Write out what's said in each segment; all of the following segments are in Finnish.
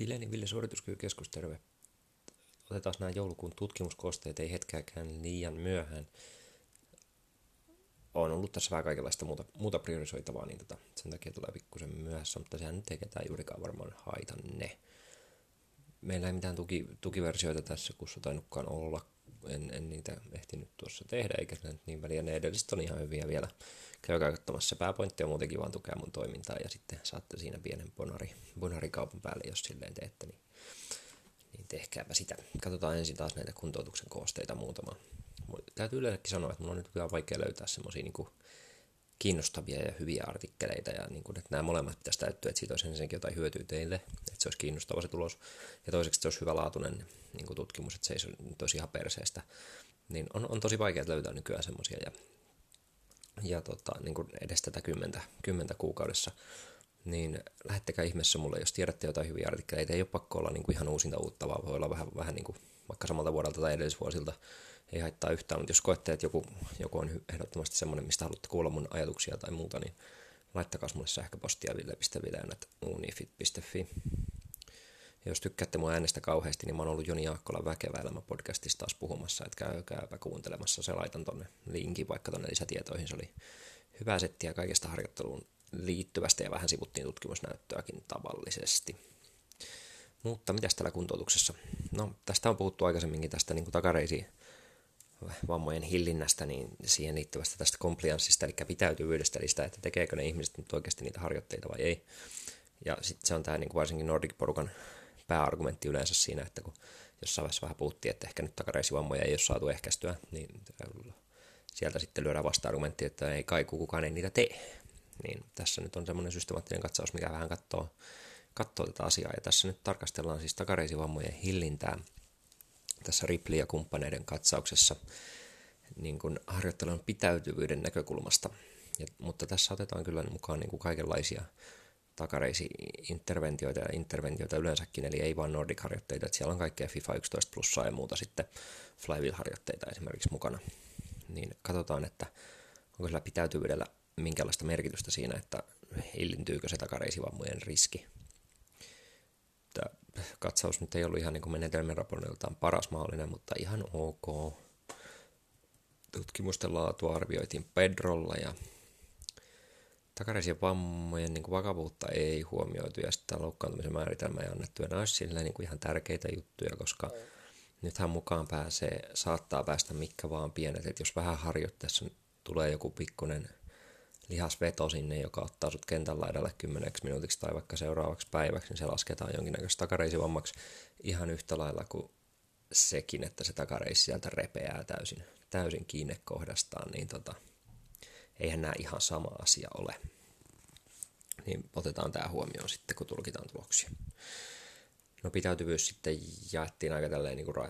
Viljani Ville Suorituskykykeskus, terve. Otetaan nämä joulukuun tutkimuskosteet, ei hetkääkään liian myöhään. On ollut tässä vähän kaikenlaista muuta priorisoitavaa, niin sen takia tulee pikkusen myöhässä, mutta sehän nyt ei ketään juurikaan varmaan haita ne. Meillä ei mitään tukiversioita tässä, kun se tainnutkaan olla. En niitä ehtinyt tuossa tehdä, eikä se nyt niin väliä. Ne edelliset on ihan hyviä vielä. Käykää katsomassa. Pääpointti on muutenkin vaan tukea mun toimintaa, ja sitten saatte siinä pienen bonarikaupan päälle, jos silleen teette, niin tehkääpä sitä. Katsotaan ensin taas näitä kuntoutuksen koosteita muutama. Täytyy yleensäkin sanoa, että mulla on nyt kyllä vaikea löytää semmoisia niinku kiinnostavia ja hyviä artikkeleita, ja niin kuin, että nämä molemmat pitäisi täyttyä, että siitä olisi ensinnäkin jotain hyötyä teille, että se olisi kiinnostava se tulos, ja toiseksi se olisi hyvälaatuinen niin kuin tutkimus, että se ei ole tosi ihan perseestä, niin on tosi vaikea löytää nykyään semmoisia, ja niin kuin edes tätä 10 kuukaudessa, niin lähettekää ihmeessä mulle, jos tiedätte jotain hyviä artikkeleita, ei ole pakko olla niin kuin ihan uusinta uutta, vaan voi olla vähän niin kuin vaikka samalta vuodelta tai edellisvuosilta, ei haittaa yhtään, mutta jos koette, että joku on ehdottomasti semmoinen, mistä haluatte kuulla mun ajatuksia tai muuta, niin laittakaa mulle sähköpostia ville.viljanat@unifit.fi. Ja jos tykkäätte mun äänestä kauheasti, niin mä oon ollut Joni Jaakkolan Väkevä elämä -podcastissa taas puhumassa, että käykääpä kuuntelemassa, se laitan tonne linkin vaikka tonne lisätietoihin, se oli hyvää settiä kaikesta harjoitteluun liittyvästä ja vähän sivuttiin tutkimusnäyttöäkin tavallisesti. Mutta mitäs täällä kuntoutuksessa? No, tästä on puhuttu aikaisemminkin tästä niin kuin takareisiin vammojen hillinnästä, niin siihen liittyvästä tästä complianceista, eli pitäytyvyydestä, eli sitä, että tekeekö ne ihmiset nyt oikeasti niitä harjoitteita vai ei. Ja sitten se on tämä niin kuin varsinkin Nordic-porukan pääargumentti yleensä siinä, että kun jossain vaiheessa vähän puhuttiin, että ehkä nyt takareisivammoja ei ole saatu ehkäistyä, niin sieltä sitten lyödään vasta-argumentti, että ei kai kukaan ei niitä tee. Niin tässä nyt on semmoinen systemaattinen katsaus, mikä vähän katsoo tätä asiaa, ja tässä nyt tarkastellaan siis takareisivammojen hillintää tässä Ripley ja kumppaneiden katsauksessa niin kuin harjoittelun pitäytyvyyden näkökulmasta. Mutta tässä otetaan kyllä mukaan niin kuin kaikenlaisia takareisi-interventioita ja interventioita yleensäkin, eli ei vaan Nordic-harjoitteita, että siellä on kaikkea FIFA 11 plussaa ja muuta sitten Flywheel-harjoitteita esimerkiksi mukana. Niin katsotaan, että onko sillä pitäytyvyydellä minkälaista merkitystä siinä, että hillintyykö se takareisivammojen riski. Katsaus nyt ei ollut ihan niin menetelmän raportiltaan paras mahdollinen, mutta ihan ok. Tutkimusten laatua arvioitiin Pedrolla, ja takareisien vammojen niin vakavuutta ei huomioitu, ja sitten loukkaantumisen määritelmä ei annettu, ja nämä olisivat silleen niin ihan tärkeitä juttuja, koska nythän mukaan saattaa päästä mitkä vaan pienet, että jos vähän harjoitteessa tulee joku pikkuinen lihasveto sinne, joka ottaa sut kentän laidalle 10 minuutiksi tai vaikka seuraavaksi päiväksi, niin se lasketaan jonkinnäköisesti takareisivammaksi ihan yhtä lailla kuin sekin, että se takareisi sieltä repeää täysin kiinne kohdastaan, niin eihän nämä ihan sama asia ole. Niin otetaan tämä huomioon sitten, kun tulkitaan tuloksia. No, pitäytyvyys sitten jaettiin aika tälleen niin kuin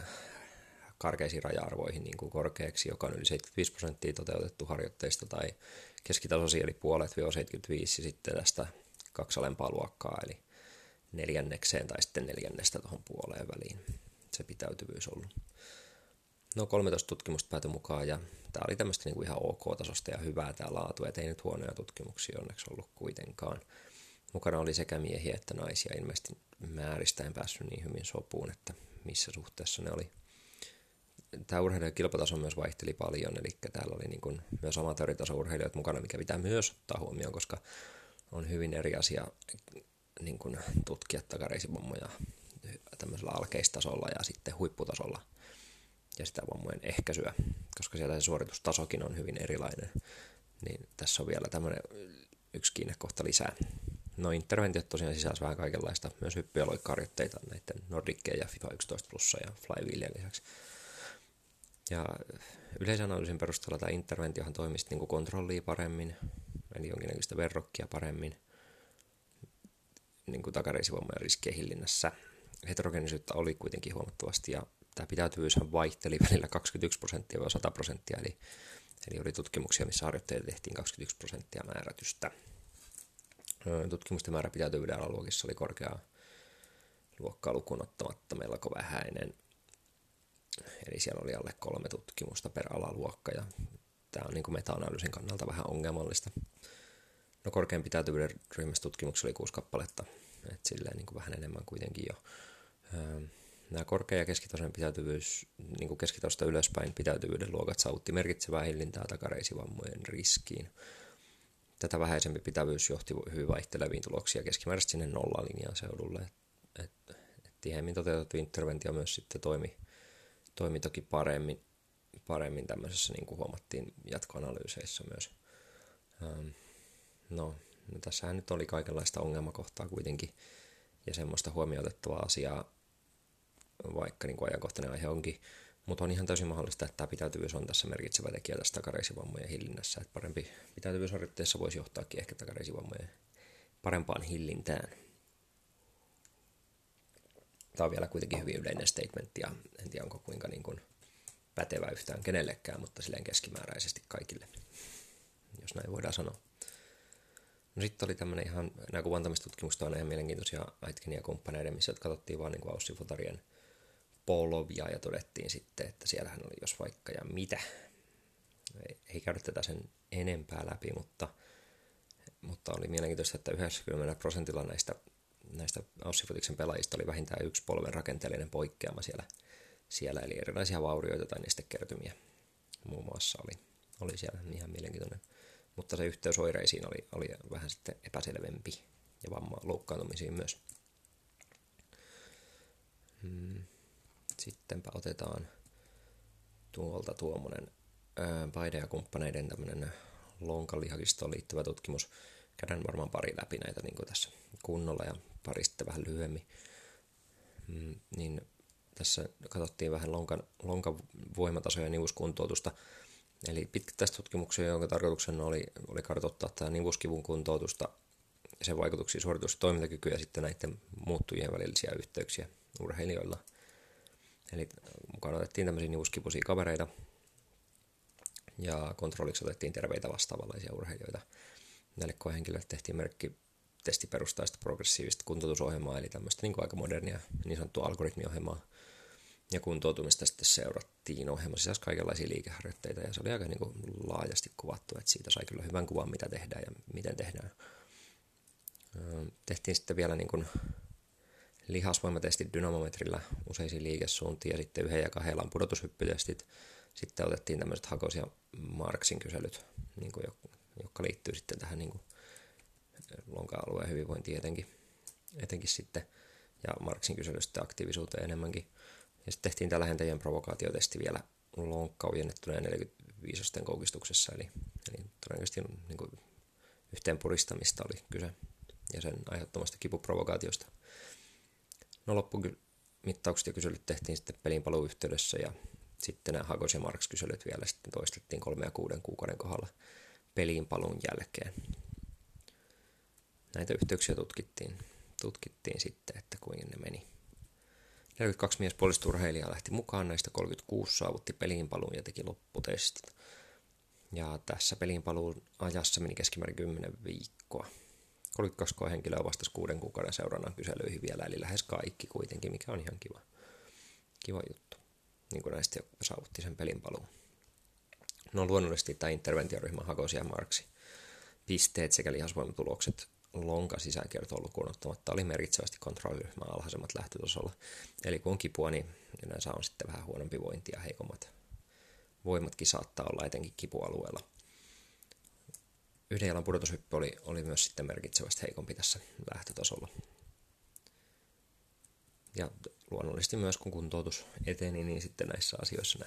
karkeisiin raja-arvoihin niin kuin korkeaksi, joka on yli 75% toteutettu harjoitteista tai keskitasoisia, eli puolet 75, sitten tästä 2 alempaa luokkaa, eli 4:ään tai sitten 4:stä tuohon puoleen väliin. Se pitäytyvyys on ollut. No, 13 tutkimusta päätyi mukaan, ja tämä oli tämmöistä niin kuin ihan ok-tasosta ja hyvää tämä laatu, ettei nyt huonoja tutkimuksia onneksi ollut kuitenkaan. Mukana oli sekä miehiä että naisia, ilmeisesti määristä en päässyt niin hyvin sopuun, että missä suhteessa ne oli. Tämä urheilijan kilpataso myös vaihteli paljon, eli täällä oli niin kuin myös amatööritason urheilijat mukana, mikä pitää myös ottaa huomioon, koska on hyvin eri asia niin kuin tutkia takareisivammoja tämmöisellä alkeistasolla ja sitten huipputasolla ja sitä vammojen ehkäisyä, koska siellä se suoritustasokin on hyvin erilainen, niin tässä on vielä tämmöinen yksi kiinnekohta lisää. No, interventiot tosiaan sisälsi vähän kaikenlaista, myös hyppy- ja loikkaharjoitteita näiden Nordic ja FIFA 11 plussa ja Flywheelien lisäksi. Ja yleisanalyysin perusteella tämä interventiohan toimisi niin kuin kontrollia paremmin, eli jonkinnäköistä verrokkia paremmin niin kuin takareisivammojen riskien hillinnässä. Heterogeenisyyttä oli kuitenkin huomattavasti, ja tämä pitäytyvyyshän vaihteli välillä 21% vai 100%, eli oli tutkimuksia, missä harjoitteita tehtiin 21% määrätystä. Tutkimusten määrä pitäytyvyyden alaluokissa oli korkea luokkaa lukuun ottamatta melko vähäinen. Eli siellä oli alle 3 tutkimusta per alaluokka, ja tämä on niin kuin meta-analyysin kannalta vähän ongelmallista. No, korkean pitäytyvyyden ryhmässä tutkimuksessa oli 6 kappaletta, että silleen niin kuin vähän enemmän kuitenkin jo. Nämä korkea- ja keskitason pitäytyvyys, niin kuin keskitasosta ylöspäin pitäytyvyyden luokat saavutti merkitsevää hillintää takareisivammojen riskiin. Tätä vähäisempi pitävyys johti hyvin vaihteleviin tuloksiin ja keskimääräisesti sinne nollalinjan seudulle. Tiheemmin toteutettu interventio myös sitten toimi toki paremmin tämmöisessä, niin kuin huomattiin jatkoanalyyseissä myös. No tässähän nyt oli kaikenlaista ongelmakohtaa kuitenkin ja semmoista huomioitettavaa asiaa, vaikka niin kuin ajankohtainen aihe onkin. Mutta on ihan täysin mahdollista, että tämä pitäytyvyys on tässä merkitsevä tekijä tässä takareisivammojen hillinnässä. Et parempi pitäytyvyysharjoitteessa voisi johtaakin ehkä takareisivammojen parempaan hillintään. Tämä on vielä kuitenkin hyvin yleinen statement ja en tiedä onko kuinka niin kuin pätevä yhtään kenellekään, mutta silleen keskimääräisesti kaikille, jos näin voidaan sanoa. No sitten oli tämmöinen ihan, nämä kuvantamistutkimusta on ihan mielenkiintoisia Aitkenin ja kumppaneiden, missä katsottiin vaan niin Aussifotarien Polovia ja todettiin sitten, että siellähän oli jos vaikka ja mitä. Ei käydä tätä sen enempää läpi, mutta oli mielenkiintoista, että 90% näistä Aussifotiksen pelaajista oli vähintään yksi polven rakenteellinen poikkeama siellä eli erilaisia vaurioita tai nestekertymiä muun muassa oli siellä ihan mielenkiintoinen. Mutta se yhteys oireisiin oli vähän sitten epäselvempi ja loukkaantumisiin myös. Sittenpä otetaan tuolta tuommoinen Paide ja kumppaneiden tämmöinen lonkallihakistoon liittyvä tutkimus. Käydään varmaan pari läpi näitä niin kuin tässä kunnolla ja pari sitten vähän lyhyemmin. Niin tässä katsottiin vähän lonkan voimatasoja ja nivuskuntoutusta. Eli pitkittäistä tutkimuksia, jonka tarkoituksena oli kartoittaa tämä nivuskivun kuntoutusta, sen vaikutuksia, suoritus- ja toimintakykyä ja sitten näiden muuttujien välillisiä yhteyksiä urheilijoilla. Eli mukaan otettiin tämmöisiä nivuskivuisia kavereita ja kontrolliksi otettiin terveitä vastaavanlaisia urheilijoita. Näille koehenkilöille tehtiin merkki testiperustaista progressiivista kuntoutusohjelmaa, eli tämmöistä niin kuin aika modernia niin sanottua algoritmiohjelmaa. Ja kuntoutumista sitten seurattiin ohjelma sisässä kaikenlaisia liikeharjoitteita ja se oli aika niin kuin laajasti kuvattu, että siitä sai kyllä hyvän kuvan, mitä tehdään ja miten tehdään. Tehtiin sitten vielä niin kuin lihasvoimatestit dynamometrillä useisiin liikesuuntiin ja sitten 1 ja 2 pudotushyppytestit. Sitten otettiin tämmöiset hakoisia Marksin kyselyt, niin kuin jotka liittyy sitten tähän niin kuin lonka-alueen hyvinvointiin etenkin sitten ja Marksin kyselystä aktiivisuuteen enemmänkin. Ja sitten tehtiin tämä lähentäjien provokaatiotesti vielä lonkka ojennettuneen 45° koukistuksessa, eli todennäköisesti niin kuin yhteen puristamista oli kyse ja sen aiheuttamasta kipuprovokaatiosta. No loppumittaukset ja kyselyt tehtiin sitten pelinpaluun yhteydessä ja sitten nämä Hagos ja Marks kyselyt vielä sitten toistettiin 3 ja 6 kuukauden kohdalla pelinpaluun jälkeen. Näitä yhteyksiä tutkittiin sitten, että kuinka ne meni. 42 miespuolista urheilijaa lähti mukaan, näistä 36 saavutti peliinpaluun ja teki lopputestit. Ja tässä peliinpaluun ajassa meni keskimäärin 10 viikkoa. 32 koehenkilöä vastasi 6 kuukauden seurannan kyselyihin vielä, eli lähes kaikki kuitenkin, mikä on ihan kiva juttu. Niin kuin näistä jo saavutti sen pelinpaluun. No luonnollisesti tämä interventioryhmä hakosi ja marksi. Pisteet sekä lihasvoimatulokset lonkan sisäkertoa lukuun ottamatta oli merkitsevästi kontrolliryhmää alhaisemmat lähtötasolla. Eli kun on kipua, niin yleensä on sitten vähän huonompi vointi ja heikommat voimatkin saattaa olla etenkin kipualueella. 1 jalan pudotushyppy oli myös sitten merkitsevästi heikompi tässä lähtötasolla. Ja luonnollisesti myös kun kuntoutus eteni, niin sitten näissä asioissa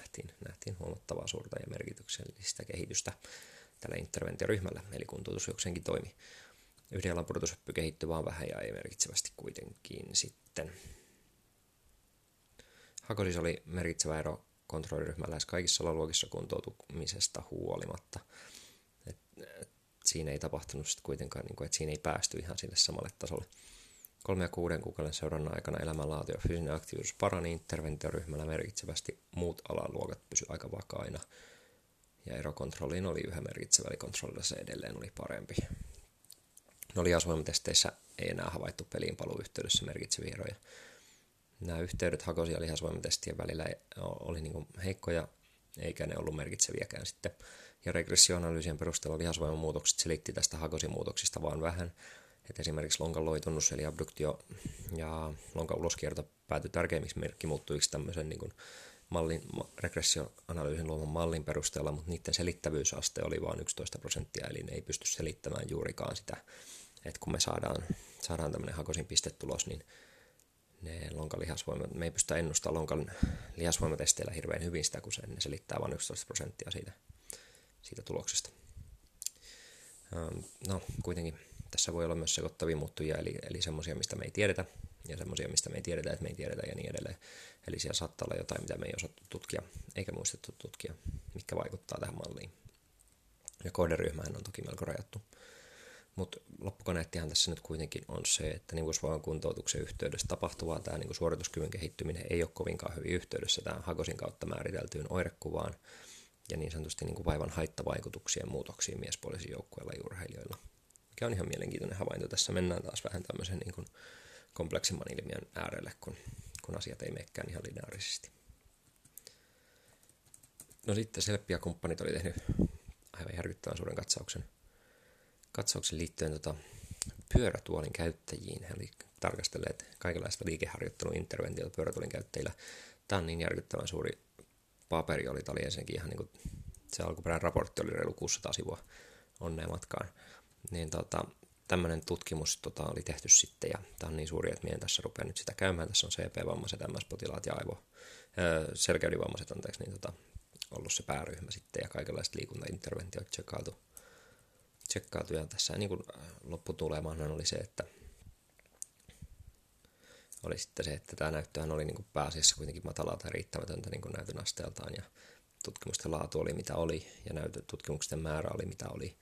nähtiin huomattavaa suurta ja merkityksellistä kehitystä tällä interventioryhmällä, eli kuntoutus jokseenkin toimi. 1 jalan pudotushyppy kehittyi vaan vähän ja ei merkitsevästi kuitenkin sitten. Hakosis oli merkitsevä ero kontrolliryhmällä lähes kaikissa alaluokissa kuntoutumisesta huolimatta. Siinä ei tapahtunut sitten kuitenkaan, että siinä ei päästy ihan sille samalle tasolle. 3 ja 6 kuukauden seurannan aikana elämänlaatu ja fyysinen aktiivisuus parani interventioryhmällä merkitsevästi. Muut alaluokat pysyivät aika vakaina ja ero kontrolliin oli yhä merkitsevä, eli kontrollilla se edelleen oli parempi. No lihasvoimatesteissä ei enää havaittu peliinpaluun yhteydessä merkitseviä eroja. Nämä yhteydet hakosi- ja lihasvoimatestien välillä oli niin kuin heikkoja, eikä ne ollut merkitseviäkään sitten. Ja regressioanalyysien perusteella lihasvoimamuutokset selitti tästä hakosimuutoksista vaan vähän. Et esimerkiksi lonkan loitunnus eli abduktio ja lonkan uloskierto päätyi tärkeimmiksi merkkimuuttujiksi tämmöisen niin kuin mallin, regressioanalyysin luoman mallin perusteella, mutta niiden selittävyysaste oli vain 11%, eli ne ei pysty selittämään juurikaan sitä, että kun me saadaan tämmöinen hakosin pistetulos, niin ne lonkan lihasvoimat, me ei pystytä ennustamaan lonkan lihasvoimatesteillä hirveän hyvin sitä, kun ne selittää vain 11% siitä tuloksesta. No, kuitenkin tässä voi olla myös sekoittavia muuttujia, eli semmoisia, mistä me ei tiedetä, ja semmoisia, mistä me ei tiedetä, että me ei tiedetä, ja niin edelleen. Eli siellä saattaa olla jotain, mitä me ei osattu tutkia, eikä muistettu tutkia, mitkä vaikuttaa tähän malliin. Ja kohderyhmähän on toki melko rajattu. Mutta loppukaneettihan tässä nyt kuitenkin on se, että nivusvaivan kuntoutuksen yhteydessä tapahtuvaa tämä niinku suorituskyvyn kehittyminen ei ole kovinkaan hyvin yhteydessä tähän hakosin kautta määriteltyyn oirekuvaan ja niin sanotusti niinku vaivan haittavaikutuksien muutoksiin miespuolisiin joukkueilla ja urheilijoilla. Mikä on ihan mielenkiintoinen havainto. Tässä mennään taas vähän tämmöisen niinku kompleksimman ilmiön äärelle, kun asiat ei menekään ihan lineaarisesti. No sitten Selppi ja kumppanit oli tehnyt aivan järkyttävän suuren katsauksen liittyen pyörätuolin käyttäjiin. He olivat tarkastelleet kaikenlaista liikeharjoitteluinterventiota pyörätuolin käyttäjillä. Tämä on niin järkyttävän suuri paperi oli. Tämä oli ensinnäkin ihan niin kuin se alkuperäinen raportti oli reilu 600 sivua onneen matkaan. Niin tämmöinen tutkimus oli tehty sitten ja tämä on niin suuri, että minä en tässä rupea nyt sitä käymään. Tässä on CP-vammaiset, MS-potilaat ja selkäydinvammaiset ollut se pääryhmä sitten ja kaikenlaiset liikuntainterventiot tsekkailtu. Ja tässä niin lopputulemaan oli se, että tämä näyttöhän oli niin pääasiassa kuitenkin matalaa tai riittämätöntä niin näytön asteeltaan ja tutkimusten laatu oli mitä oli ja tutkimusten määrä oli mitä oli,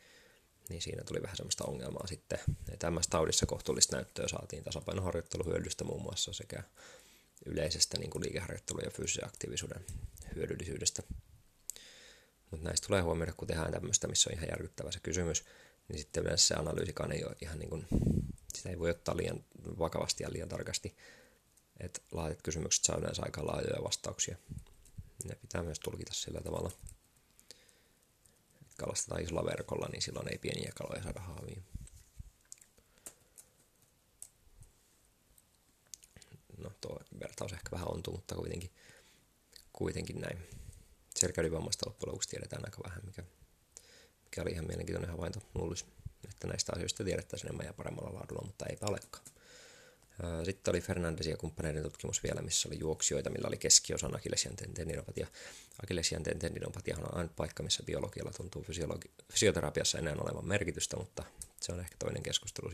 niin siinä tuli vähän semmoista ongelmaa sitten. Tämässä taudissa kohtuullista näyttöä saatiin tasapainoharjoitteluhyödystä muun muassa sekä yleisestä niin liikeharjoittelun ja fyysisen aktiivisuuden hyödyllisyydestä. Mutta näistä tulee huomioida, kun tehdään tämmöistä, missä on ihan järkyttävä se kysymys, niin sitten yleensä se analyysikaan ei ole ihan niin kuin, sitä ei voi ottaa liian vakavasti ja liian tarkasti, että laatit kysymykset saa yleensä aika laajoja vastauksia. Ne pitää myös tulkita sillä tavalla, että kalastetaan isolla verkolla, niin silloin ei pieniä kaloja saada haaviin. No tuo vertaus ehkä vähän ontuu, mutta kuitenkin näin. Selkäydinvammaista loppujen lopuksi tiedetään aika vähän, mikä oli ihan mielenkiintoinen havainto. Luulisi, että näistä asioista tiedettäisiin enemmän ja paremmalla laadulla, mutta eipä olekaan. Sitten oli Fernandesin ja kumppaneiden tutkimus vielä, missä oli juoksijoita, millä oli keskiosan akillesjänteen tendinopatia. Akillesjänteen tendinopatiahan on aina paikka, missä biologialla tuntuu fysioterapiassa enää olevan merkitystä, mutta se on ehkä toinen keskustelu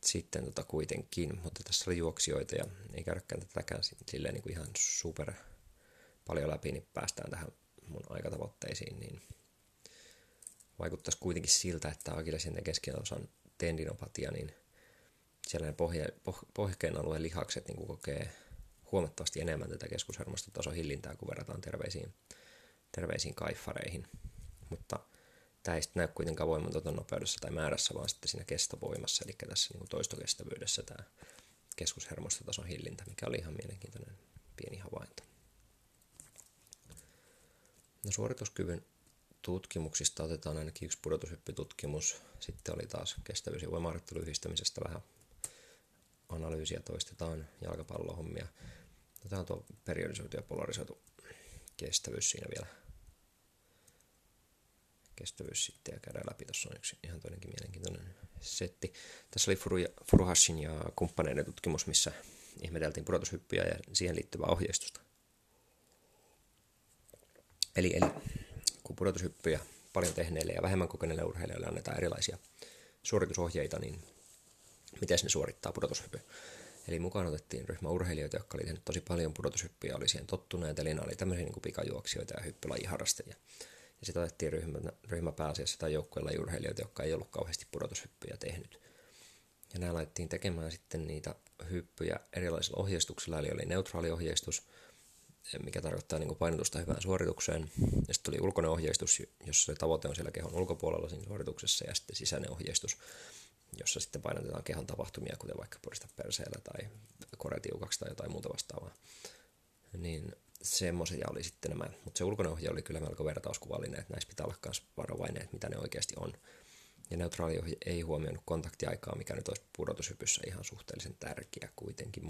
sitten kuitenkin. Mutta tässä oli juoksijoita ja ei käydäkään tätäkään silleen niin kuin ihan super paljon läpi, niin päästään tähän mun aikatavoitteisiin, niin vaikuttaisi kuitenkin siltä, että akillesjänteen keskiosan tendinopatia, niin siellä ne pohkeen alueen lihakset niin kokee huomattavasti enemmän tätä keskushermostotason hillintää, kun verrataan terveisiin kaiffareihin. Mutta tämä ei sitten näy kuitenkaan voimantuoton nopeudessa tai määrässä, vaan sitten siinä kestovoimassa, eli tässä niin toistokestävyydessä tämä keskushermostotason hillintä, mikä oli ihan mielenkiintoinen pieni havainto. No, suorituskyvyn tutkimuksista otetaan ainakin yksi pudotushyppytutkimus. Sitten oli taas kestävyys- ja voimaharjoittelun yhdistämisestä vähän analyysiä toistetaan, jalkapallohommia. Tämä on tuo periodisoitu ja polarisoitu kestävyys siinä vielä. Kestävyys sitten ja käydään läpi. Tuossa on yksi ihan toinenkin mielenkiintoinen setti. Tässä oli Furuhashin ja kumppaneiden tutkimus, missä ihmeteltiin pudotushyppyjä ja siihen liittyvää ohjeistusta. Eli kun pudotushyppyjä paljon tehneille ja vähemmän kokeneille urheilijoille annetaan erilaisia suoritusohjeita, niin miten ne suorittaa pudotushyppy. Eli mukaan otettiin ryhmä urheilijoita, jotka oli tehnyt tosi paljon pudotushyppyjä, oli siihen tottuneet, eli ne oli tämmöisiä niin kuin pikajuoksijoita ja hyppylajiharrastajia. Ja sitten otettiin ryhmä pääasiassa tai joukkuelajiurheilijoita, jotka ei ollut kauheasti pudotushyppyjä tehnyt. Ja nämä laitettiin tekemään sitten niitä hyppyjä erilaisilla ohjeistuksilla, eli oli neutraali ohjeistus, mikä tarkoittaa niin kuin painotusta hyvään suoritukseen. Ja sitten oli ulkoinen ohjeistus, jossa se tavoite on siellä kehon ulkopuolella siinä suorituksessa, ja sitten sisäinen ohjeistus, jossa sitten painotetaan kehon tapahtumia, kuten vaikka purista perseellä tai koretiukaksi tai jotain muuta vastaavaa. Niin semmoisia oli sitten nämä. Mutta se ulkoinen ohje oli kyllä melko vertauskuvallinen, että näissä pitää olla myös varovainen, että mitä ne oikeasti on. ja neutraali ohje ei huomioinut kontaktiaikaa, mikä nyt olisi pudotushypyssä ihan suhteellisen tärkeä kuitenkin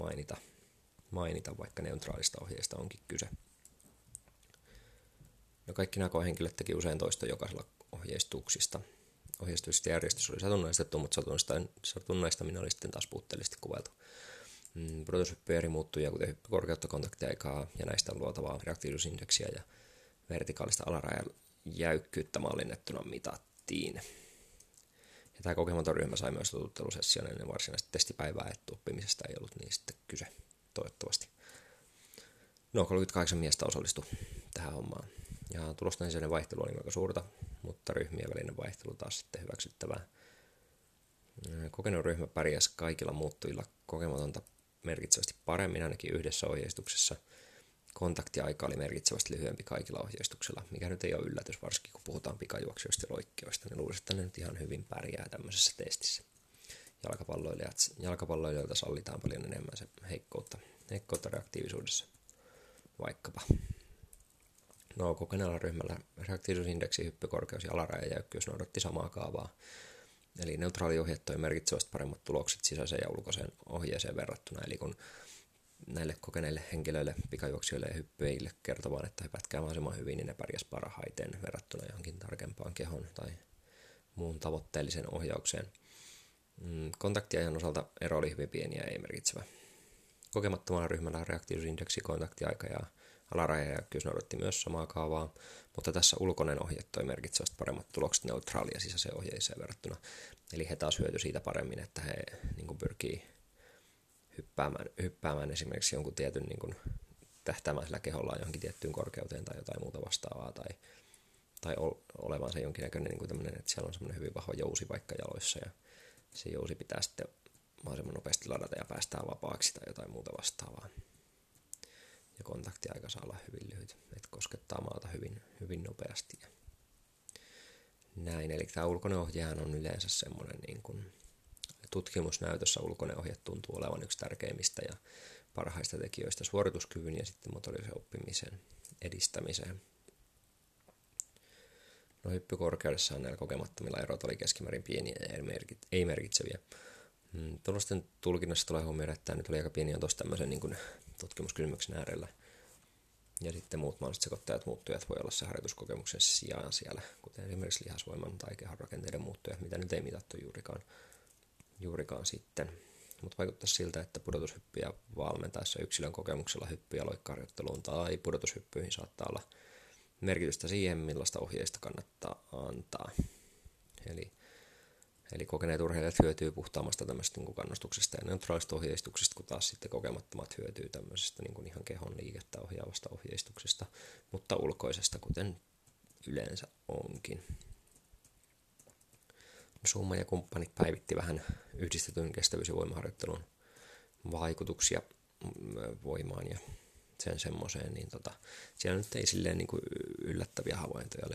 mainita, vaikka neutraalista ohjeista onkin kyse. No kaikki nämä koehenkilöt teki usein toisto jokaisella ohjeistuksista. Ohjeistuksista järjestys oli satunnaistettu, mutta satunnaistaminen oli sitten taas puutteellisesti kuvailtu. Pudotushyppyjä eri muuttujia, kuten hyppykorkeutta, kontaktiaikaa ja näistä luotavaa reaktiivisuusindeksiä ja vertikaalista alarajan jäykkyyttä mallinnettuna mitattiin. Ja tämä kokematon ryhmä sai myös totuttelusession ennen varsinaista testipäivää, että oppimisesta ei ollut niin sitten kyse, toivottavasti. No, 38 miestä osallistui tähän hommaan. Ja tulosten sisäinen vaihtelu oli aika suurta, mutta ryhmien välinen vaihtelu taas sitten hyväksyttävää. Kokenut ryhmä pärjäsi kaikilla muuttujilla kokematonta merkitsevästi paremmin, ainakin yhdessä ohjeistuksessa. Kontaktiaika oli merkitsevästi lyhyempi kaikilla ohjeistuksilla, mikä nyt ei ole yllätys, varsinkin kun puhutaan pikajuoksijoista ja loikkijoista. Niin luulisin, että ne nyt ihan hyvin pärjää tämmöisessä testissä. Jalkapalloilijoilta sallitaan paljon enemmän se heikkoutta reaktiivisuudessa, vaikkapa. No, kokeneella ryhmällä reaktiivisuusindeksi, hyppykorkeus ja alarajajäykkyys noudatti samaa kaavaa. Eli neutraali ohje toi merkitsevästi paremmat tulokset sisäiseen ja ulkoiseen ohjeeseen verrattuna. Eli kun näille kokeneille henkilöille, pikajuoksijoille ja hyppyjille kertovaan, että he pätkää mahdollisimman hyvin, niin ne pärjäs parhaiten verrattuna johonkin tarkempaan kehon tai muun tavoitteelliseen ohjaukseen. Kontaktiajan osalta ero oli hyvin pieni ja ei merkitsevä. Kokemattomalla ryhmällä reaktiivisuusindeksi, kontaktiaika ja alarajajäykkyys noudatti myös samaa kaavaa, mutta tässä ulkoinen ohje toi merkitsevästi paremmat tulokset neutraalia sisäiseen ohjeeseen verrattuna. Eli he taas hyötyi siitä paremmin, että he niin pyrkii hyppäämään esimerkiksi jonkun tietyn niin tähtäämään sillä kehollaan johonkin tiettyyn korkeuteen tai jotain muuta vastaavaa, tai olevansa jonkinnäköinen, niin tämmöinen, että siellä on semmoinen hyvin vahva jousi vaikka jaloissa, ja se jousi pitää sitten mahdollisimman nopeasti ladata ja päästään vapaaksi tai jotain muuta vastaavaa. Ja kontaktiaika saa olla hyvin lyhyt, että koskettaa maata hyvin, hyvin nopeasti. Näin, eli tämä ulkoinen ohjehan on yleensä semmoinen, niin kuin tutkimusnäytössä ulkoinen ohje tuntuu olevan yksi tärkeimmistä ja parhaista tekijöistä suorituskyvyn ja sitten motorisen oppimisen edistämiseen. No, hyppykorkeudessaan näillä kokemattomilla erot oli keskimäärin pieniä ja ei merkitseviä. Tulosten tulkinnassa tulee huomioida, että tämä nyt oli aika pieni on tuossa tämmöisen niin kuin tutkimuskysymyksen äärellä. Ja sitten muut mahdolliset sekoittajat muuttujat voi olla se harjoituskokemuksen sijaan siellä, kuten esimerkiksi lihasvoiman tai kehonrakenteiden muuttujat, mitä nyt ei mitattu juurikaan sitten. Mutta vaikuttaa siltä, että pudotushyppyjä valmentaessa yksilön kokemuksella hyppyjä loikkaharjoitteluun tai pudotushyppyihin saattaa olla merkitystä siihen, millaista ohjeista kannattaa antaa. Eli kokeneet urheilijat hyötyy puhtaammasta tämmöisestä niin kuin kannustuksesta ja neutraalista ohjeistuksesta, kun taas sitten kokemattomat hyötyy tämmöisestä niin kuin ihan kehon liikettä ohjaavasta ohjeistuksesta, mutta ulkoisesta, kuten yleensä onkin. Summa ja kumppanit päivitti vähän yhdistetyn kestävyys- ja voimaharjoittelun vaikutuksia voimaan ja sen semmoiseen, niin siellä nyt ei silleen niin kuin yllättäviä havaintoja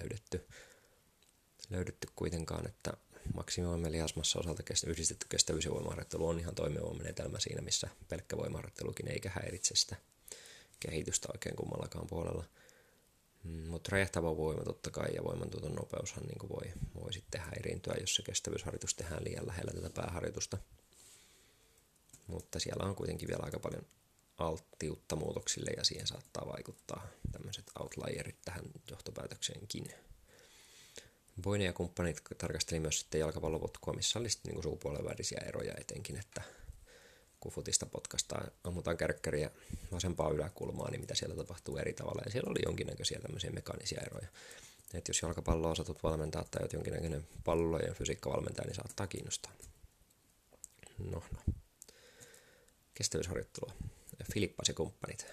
löydetty kuitenkaan, että maksimoimme lihasmassa osalta yhdistetty kestävyys- ja voimaharjoittelu on ihan toimiva menetelmä siinä, missä pelkkä voimaharjoittelukin eikä häiritse sitä kehitystä oikein kummallakaan puolella. Mutta räjähtävä voima totta kai ja voimantuoton nopeushan niin voi sitten häiriintyä, jos se kestävyysharjoitus tehdään liian lähellä tätä pääharjoitusta. Mutta siellä on kuitenkin vielä aika paljon alttiutta muutoksille ja siihen saattaa vaikuttaa tämmöiset outlierit tähän johtopäätökseenkin. Voine ja kumppanit tarkasteli myös sitten jalkapallopotkua, missä oli sitten niin suupuolen värisiä eroja etenkin, että kun futista potkastaan, ammutaan kärkkäriä vasempaa yläkulmaa, niin mitä siellä tapahtuu eri tavalla. Ja siellä oli jonkinnäköisiä tämmöisiä mekaanisia eroja. Että jos jalkapalloa satut valmentaa tai olet jonkinnäköinen pallojen fysiikkavalmentaja, niin saattaa kiinnostaa. No. Kestävyysharjoittelua. Filippas ja kumppanit.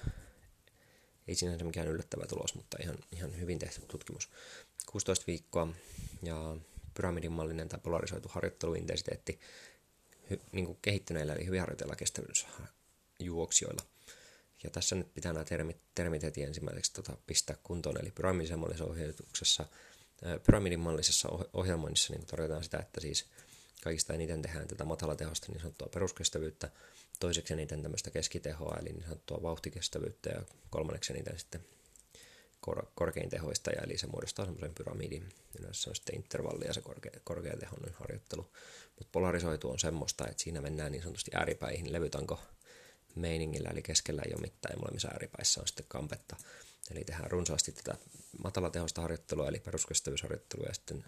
Ei sinänsä mikään yllättävä tulos, mutta ihan hyvin tehty tutkimus. 16 viikkoa ja pyramidinmallinen tai polarisoitu harjoitteluintensiteetti niin kehittyneillä eli hyvin harjoitella kestävyysjuoksijoilla. Ja tässä nyt pitää nämä termit heti ensimmäiseksi pistää kuntoon, eli pyramidinmallisessa ohjelmoinnissa niin tarjotaan sitä, että siis kaikista eniten tehdään tätä matalatehosta niin sanottua peruskestävyyttä, toiseksi eniten tämmöistä keskitehoa eli niin sanottua vauhtikestävyyttä ja kolmanneksi eniten sitten korkeintehoista, ja eli se muodostaa semmoisen pyramidin. Yleensä se on sitten intervalli ja se korkeatehoinen harjoittelu. Mutta polarisoitu on semmoista, että siinä mennään niin sanotusti ääripäihin levytanko-meiningillä, eli keskellä ei ole mitään ja molemmissa ääripäissä on sitten kampetta. Eli tehdään runsaasti tätä matalatehoista harjoittelua, eli peruskestävyysharjoittelua, ja sitten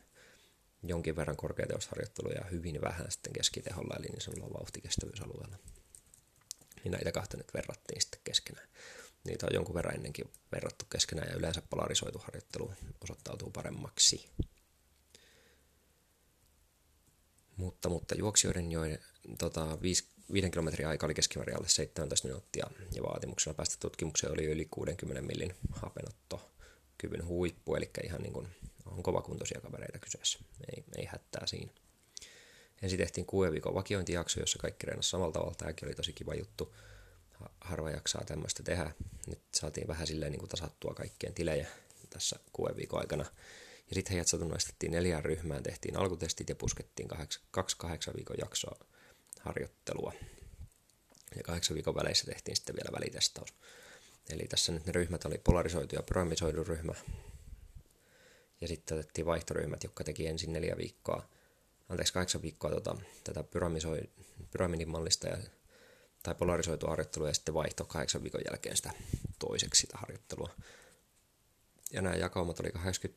jonkin verran korkeatehoisharjoittelua ja hyvin vähän sitten keskiteholla, eli niin sanotulla vauhtikestävyysalueella. Niin näitä kahta nyt verrattiin sitten keskenään. Niitä on jonkun verran ennenkin verrattu keskenään, ja yleensä polarisoitu harjoittelu osoittautuu paremmaksi. Mutta juoksijoiden, joiden 5 kilometrin aika oli keskimäärin alle 17 minuuttia, ja vaatimuksena päästä tutkimukseen oli yli 60 millin hapenottokyvyn huippu, eli ihan niin kuin on kovakuntoisia kavereita kyseessä, ei hättää siinä. Ensin tehtiin 6 viikon vakiointijakso, jossa kaikki reenasi samalla tavalla. Tämäkin oli tosi kiva juttu. Harva jaksaa tämmöistä tehdä. Nyt saatiin vähän silleen niin kuin tasattua kaikkien tilejä tässä 6 viikon aikana. Ja sitten heidät satunnaistettiin 4 ryhmään, tehtiin alkutestit ja puskettiin 2 8 viikon jaksoa harjoittelua. Ja 8 viikon väleissä tehtiin sitten vielä välitestaus. Eli tässä nyt ne ryhmät oli polarisoitu ja pyramisoidu ryhmä. Ja sitten otettiin vaihtoryhmät, jotka teki ensin 8 viikkoa tätä pyramidin mallista tai polarisoitua harjoittelua, ja sitten vaihto 8 viikon jälkeen sitä toiseksi sitä harjoittelua. Ja nämä jakaumat oli 80%, 5%,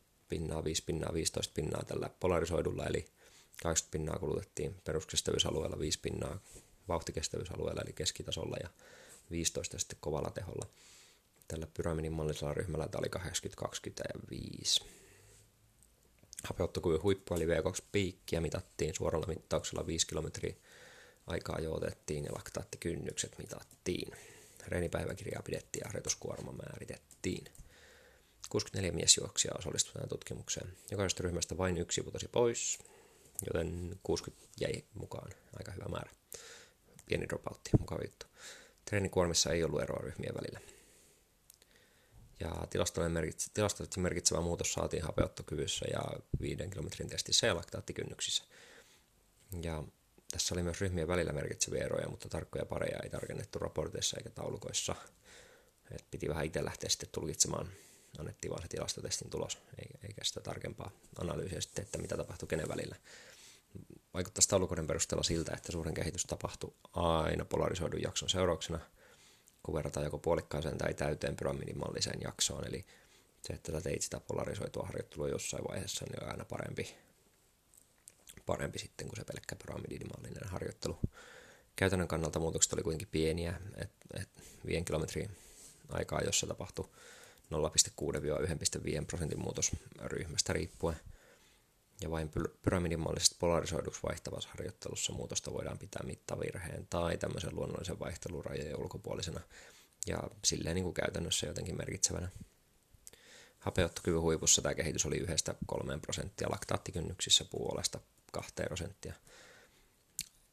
15% tällä polarisoidulla, eli 80% kulutettiin peruskestävyysalueella, 5% vauhtikestävyysalueella, eli keskitasolla, ja 15% sitten kovalla teholla. Tällä pyramidin mallisella ryhmällä tämä oli 80%, 20% ja 5%. Hapenottokyvyn huippu eli V2-piikkiä mitattiin suoralla mittauksella, 5 kilometriä aikaa otettiin ja laktaattikynnykset mitattiin. Reenipäiväkirjaa pidettiin ja harjoituskuorma määritettiin. 64 miesjuoksijaa osallistui tähän tutkimukseen. Jokaisesta ryhmästä vain 1 putosi pois, joten 60 jäi mukaan. Aika hyvä määrä. Pieni dropoutti, mukava juttu. Treenikuormissa ei ollut eroa ryhmien välillä. Ja tilastollisesti merkitsevä muutos saatiin hapenottokyvyssä ja 5 kilometrin testissä ja laktaattikynnyksissä. Ja tässä oli myös ryhmien välillä merkitseviä eroja, mutta tarkkoja pareja ei tarkennettu raporteissa eikä taulukoissa. Et piti vähän itse lähteä sitten tulkitsemaan. Annettiin vaan se tilastotestin tulos, eikä sitä tarkempaa analyysiä sitten, että mitä tapahtui kenen välillä. Vaikuttaisi taulukoiden perusteella siltä, että suuren kehitys tapahtui aina polarisoidun jakson seurauksena, kun verrataan joko puolikkaaseen tai täyteen pyramidimalliseen jaksoon. Eli se, että teit sitä polarisoitua harjoittelua jossain vaiheessa, niin on aina parempi sitten kuin se pelkkä pyramidimallinen harjoittelu. Käytännön kannalta muutokset oli kuitenkin pieniä, että 5 kilometrin aikaa, jossa tapahtui 0,6-1,5% muutos ryhmästä riippuen. Ja vain pyramidimallisesta polarisoiduksi vaihtavassa harjoittelussa muutosta voidaan pitää mittavirheen tai tämmöisen luonnollisen vaihtelurajojen ulkopuolisena ja silleen niin kuin käytännössä jotenkin merkitsevänä. Hapenottokyvyn huipussa tämä kehitys oli 1-3%, laktaattikynnyksissä 1,5-2%.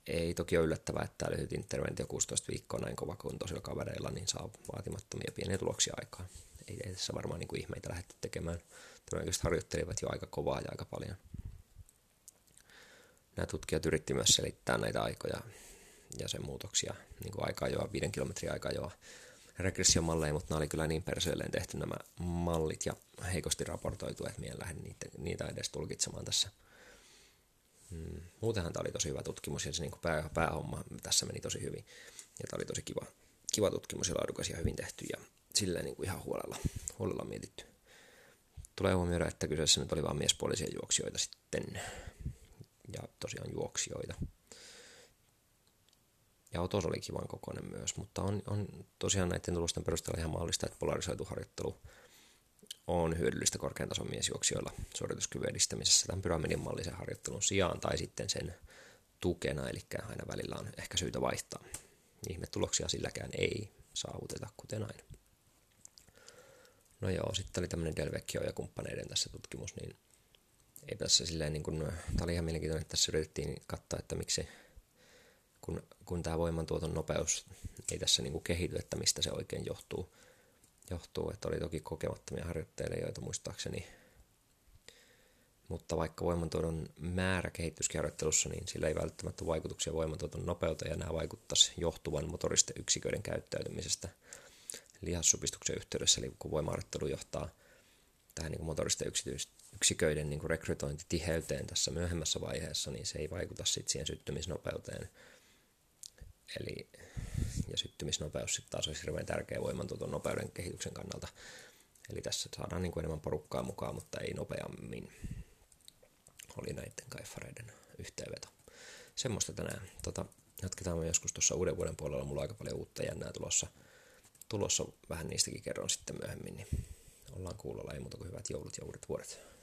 Ei toki ole yllättävää, että tämä lyhyt interventio 16 viikkoa näin kovakuntoisilla kavereilla niin saa vaatimattomia pieniä tuloksia aikaan. Ei tässä varmaan niin kuin ihmeitä lähdetty tekemään. Todennäköisesti harjoittelivat jo aika kovaa ja aika paljon. Nämä tutkijat yrittivät myös selittää näitä aikoja ja sen muutoksia, niin kuin aika-ajoa, 5 kilometrin aika-ajoa, regressiomalleja, mutta nämä oli kyllä niin perseelleen tehty nämä mallit ja heikosti raportoitu, että minä en lähde niitä edes tulkitsemaan tässä. Muutenhan tämä oli tosi hyvä tutkimus ja se niin kuin päähomma tässä meni tosi hyvin. Ja tämä oli tosi kiva tutkimus ja laadukas ja hyvin tehty ja silleen niin kuin ihan huolella mietitty. Tulee huomioida, että kyseessä nyt oli vain miespuolisia juoksijoita sitten. Ja tosiaan juoksijoita. Ja otos oli kivan kokoinen myös, mutta on tosiaan näiden tulosten perusteella ihan mahdollista, että polarisoitu harjoittelu on hyödyllistä korkean tason miesjuoksijoilla suorituskyvyn edistämisessä tämän pyramidin mallisen harjoittelun sijaan tai sitten sen tukena, eli aina välillä on ehkä syytä vaihtaa. Ihmetuloksia silläkään ei saavuteta, kuten aina. No joo, sitten oli tämmöinen Delvecchio ja kumppaneiden tässä tutkimus, niin ei tässä silleen niin kuin, tämä oli ihan mielenkiintoinen, että tässä yritettiin katsoa, että miksi, kun tämä voimantuoton nopeus ei tässä niin kuin kehity, että mistä se oikein johtuu, että oli toki kokemattomia harjoittelijoita muistaakseni, mutta vaikka voimantuoton määrä kehittyisikin harjoittelussa, niin sillä ei välttämättä vaikutuksia voimantuoton nopeuteen, ja nämä vaikuttaisi johtuvan motoristen yksiköiden käyttäytymisestä lihassupistuksen yhteydessä, eli kun voimaharjoittelu johtaa tähän niin motoristiyksiköiden niin rekrytointitiheyteen tässä myöhemmässä vaiheessa, niin se ei vaikuta sitten siihen syttymisnopeuteen. Eli, ja syttymisnopeus sitten taas olisi hirveän tärkeä voimantuoton nopeuden kehityksen kannalta. Eli tässä saadaan niin kuin enemmän porukkaa mukaan, mutta ei nopeammin. Oli näiden kaiffareiden yhteenveto. Semmoista tänään. Jatketaan joskus tuossa uuden vuoden puolella. Mulla on aika paljon uutta jännää tulossa. Vähän niistäkin kerron sitten myöhemmin. Niin ollaan kuulolla, ei muuta kuin hyvät joulut ja uudet vuodet.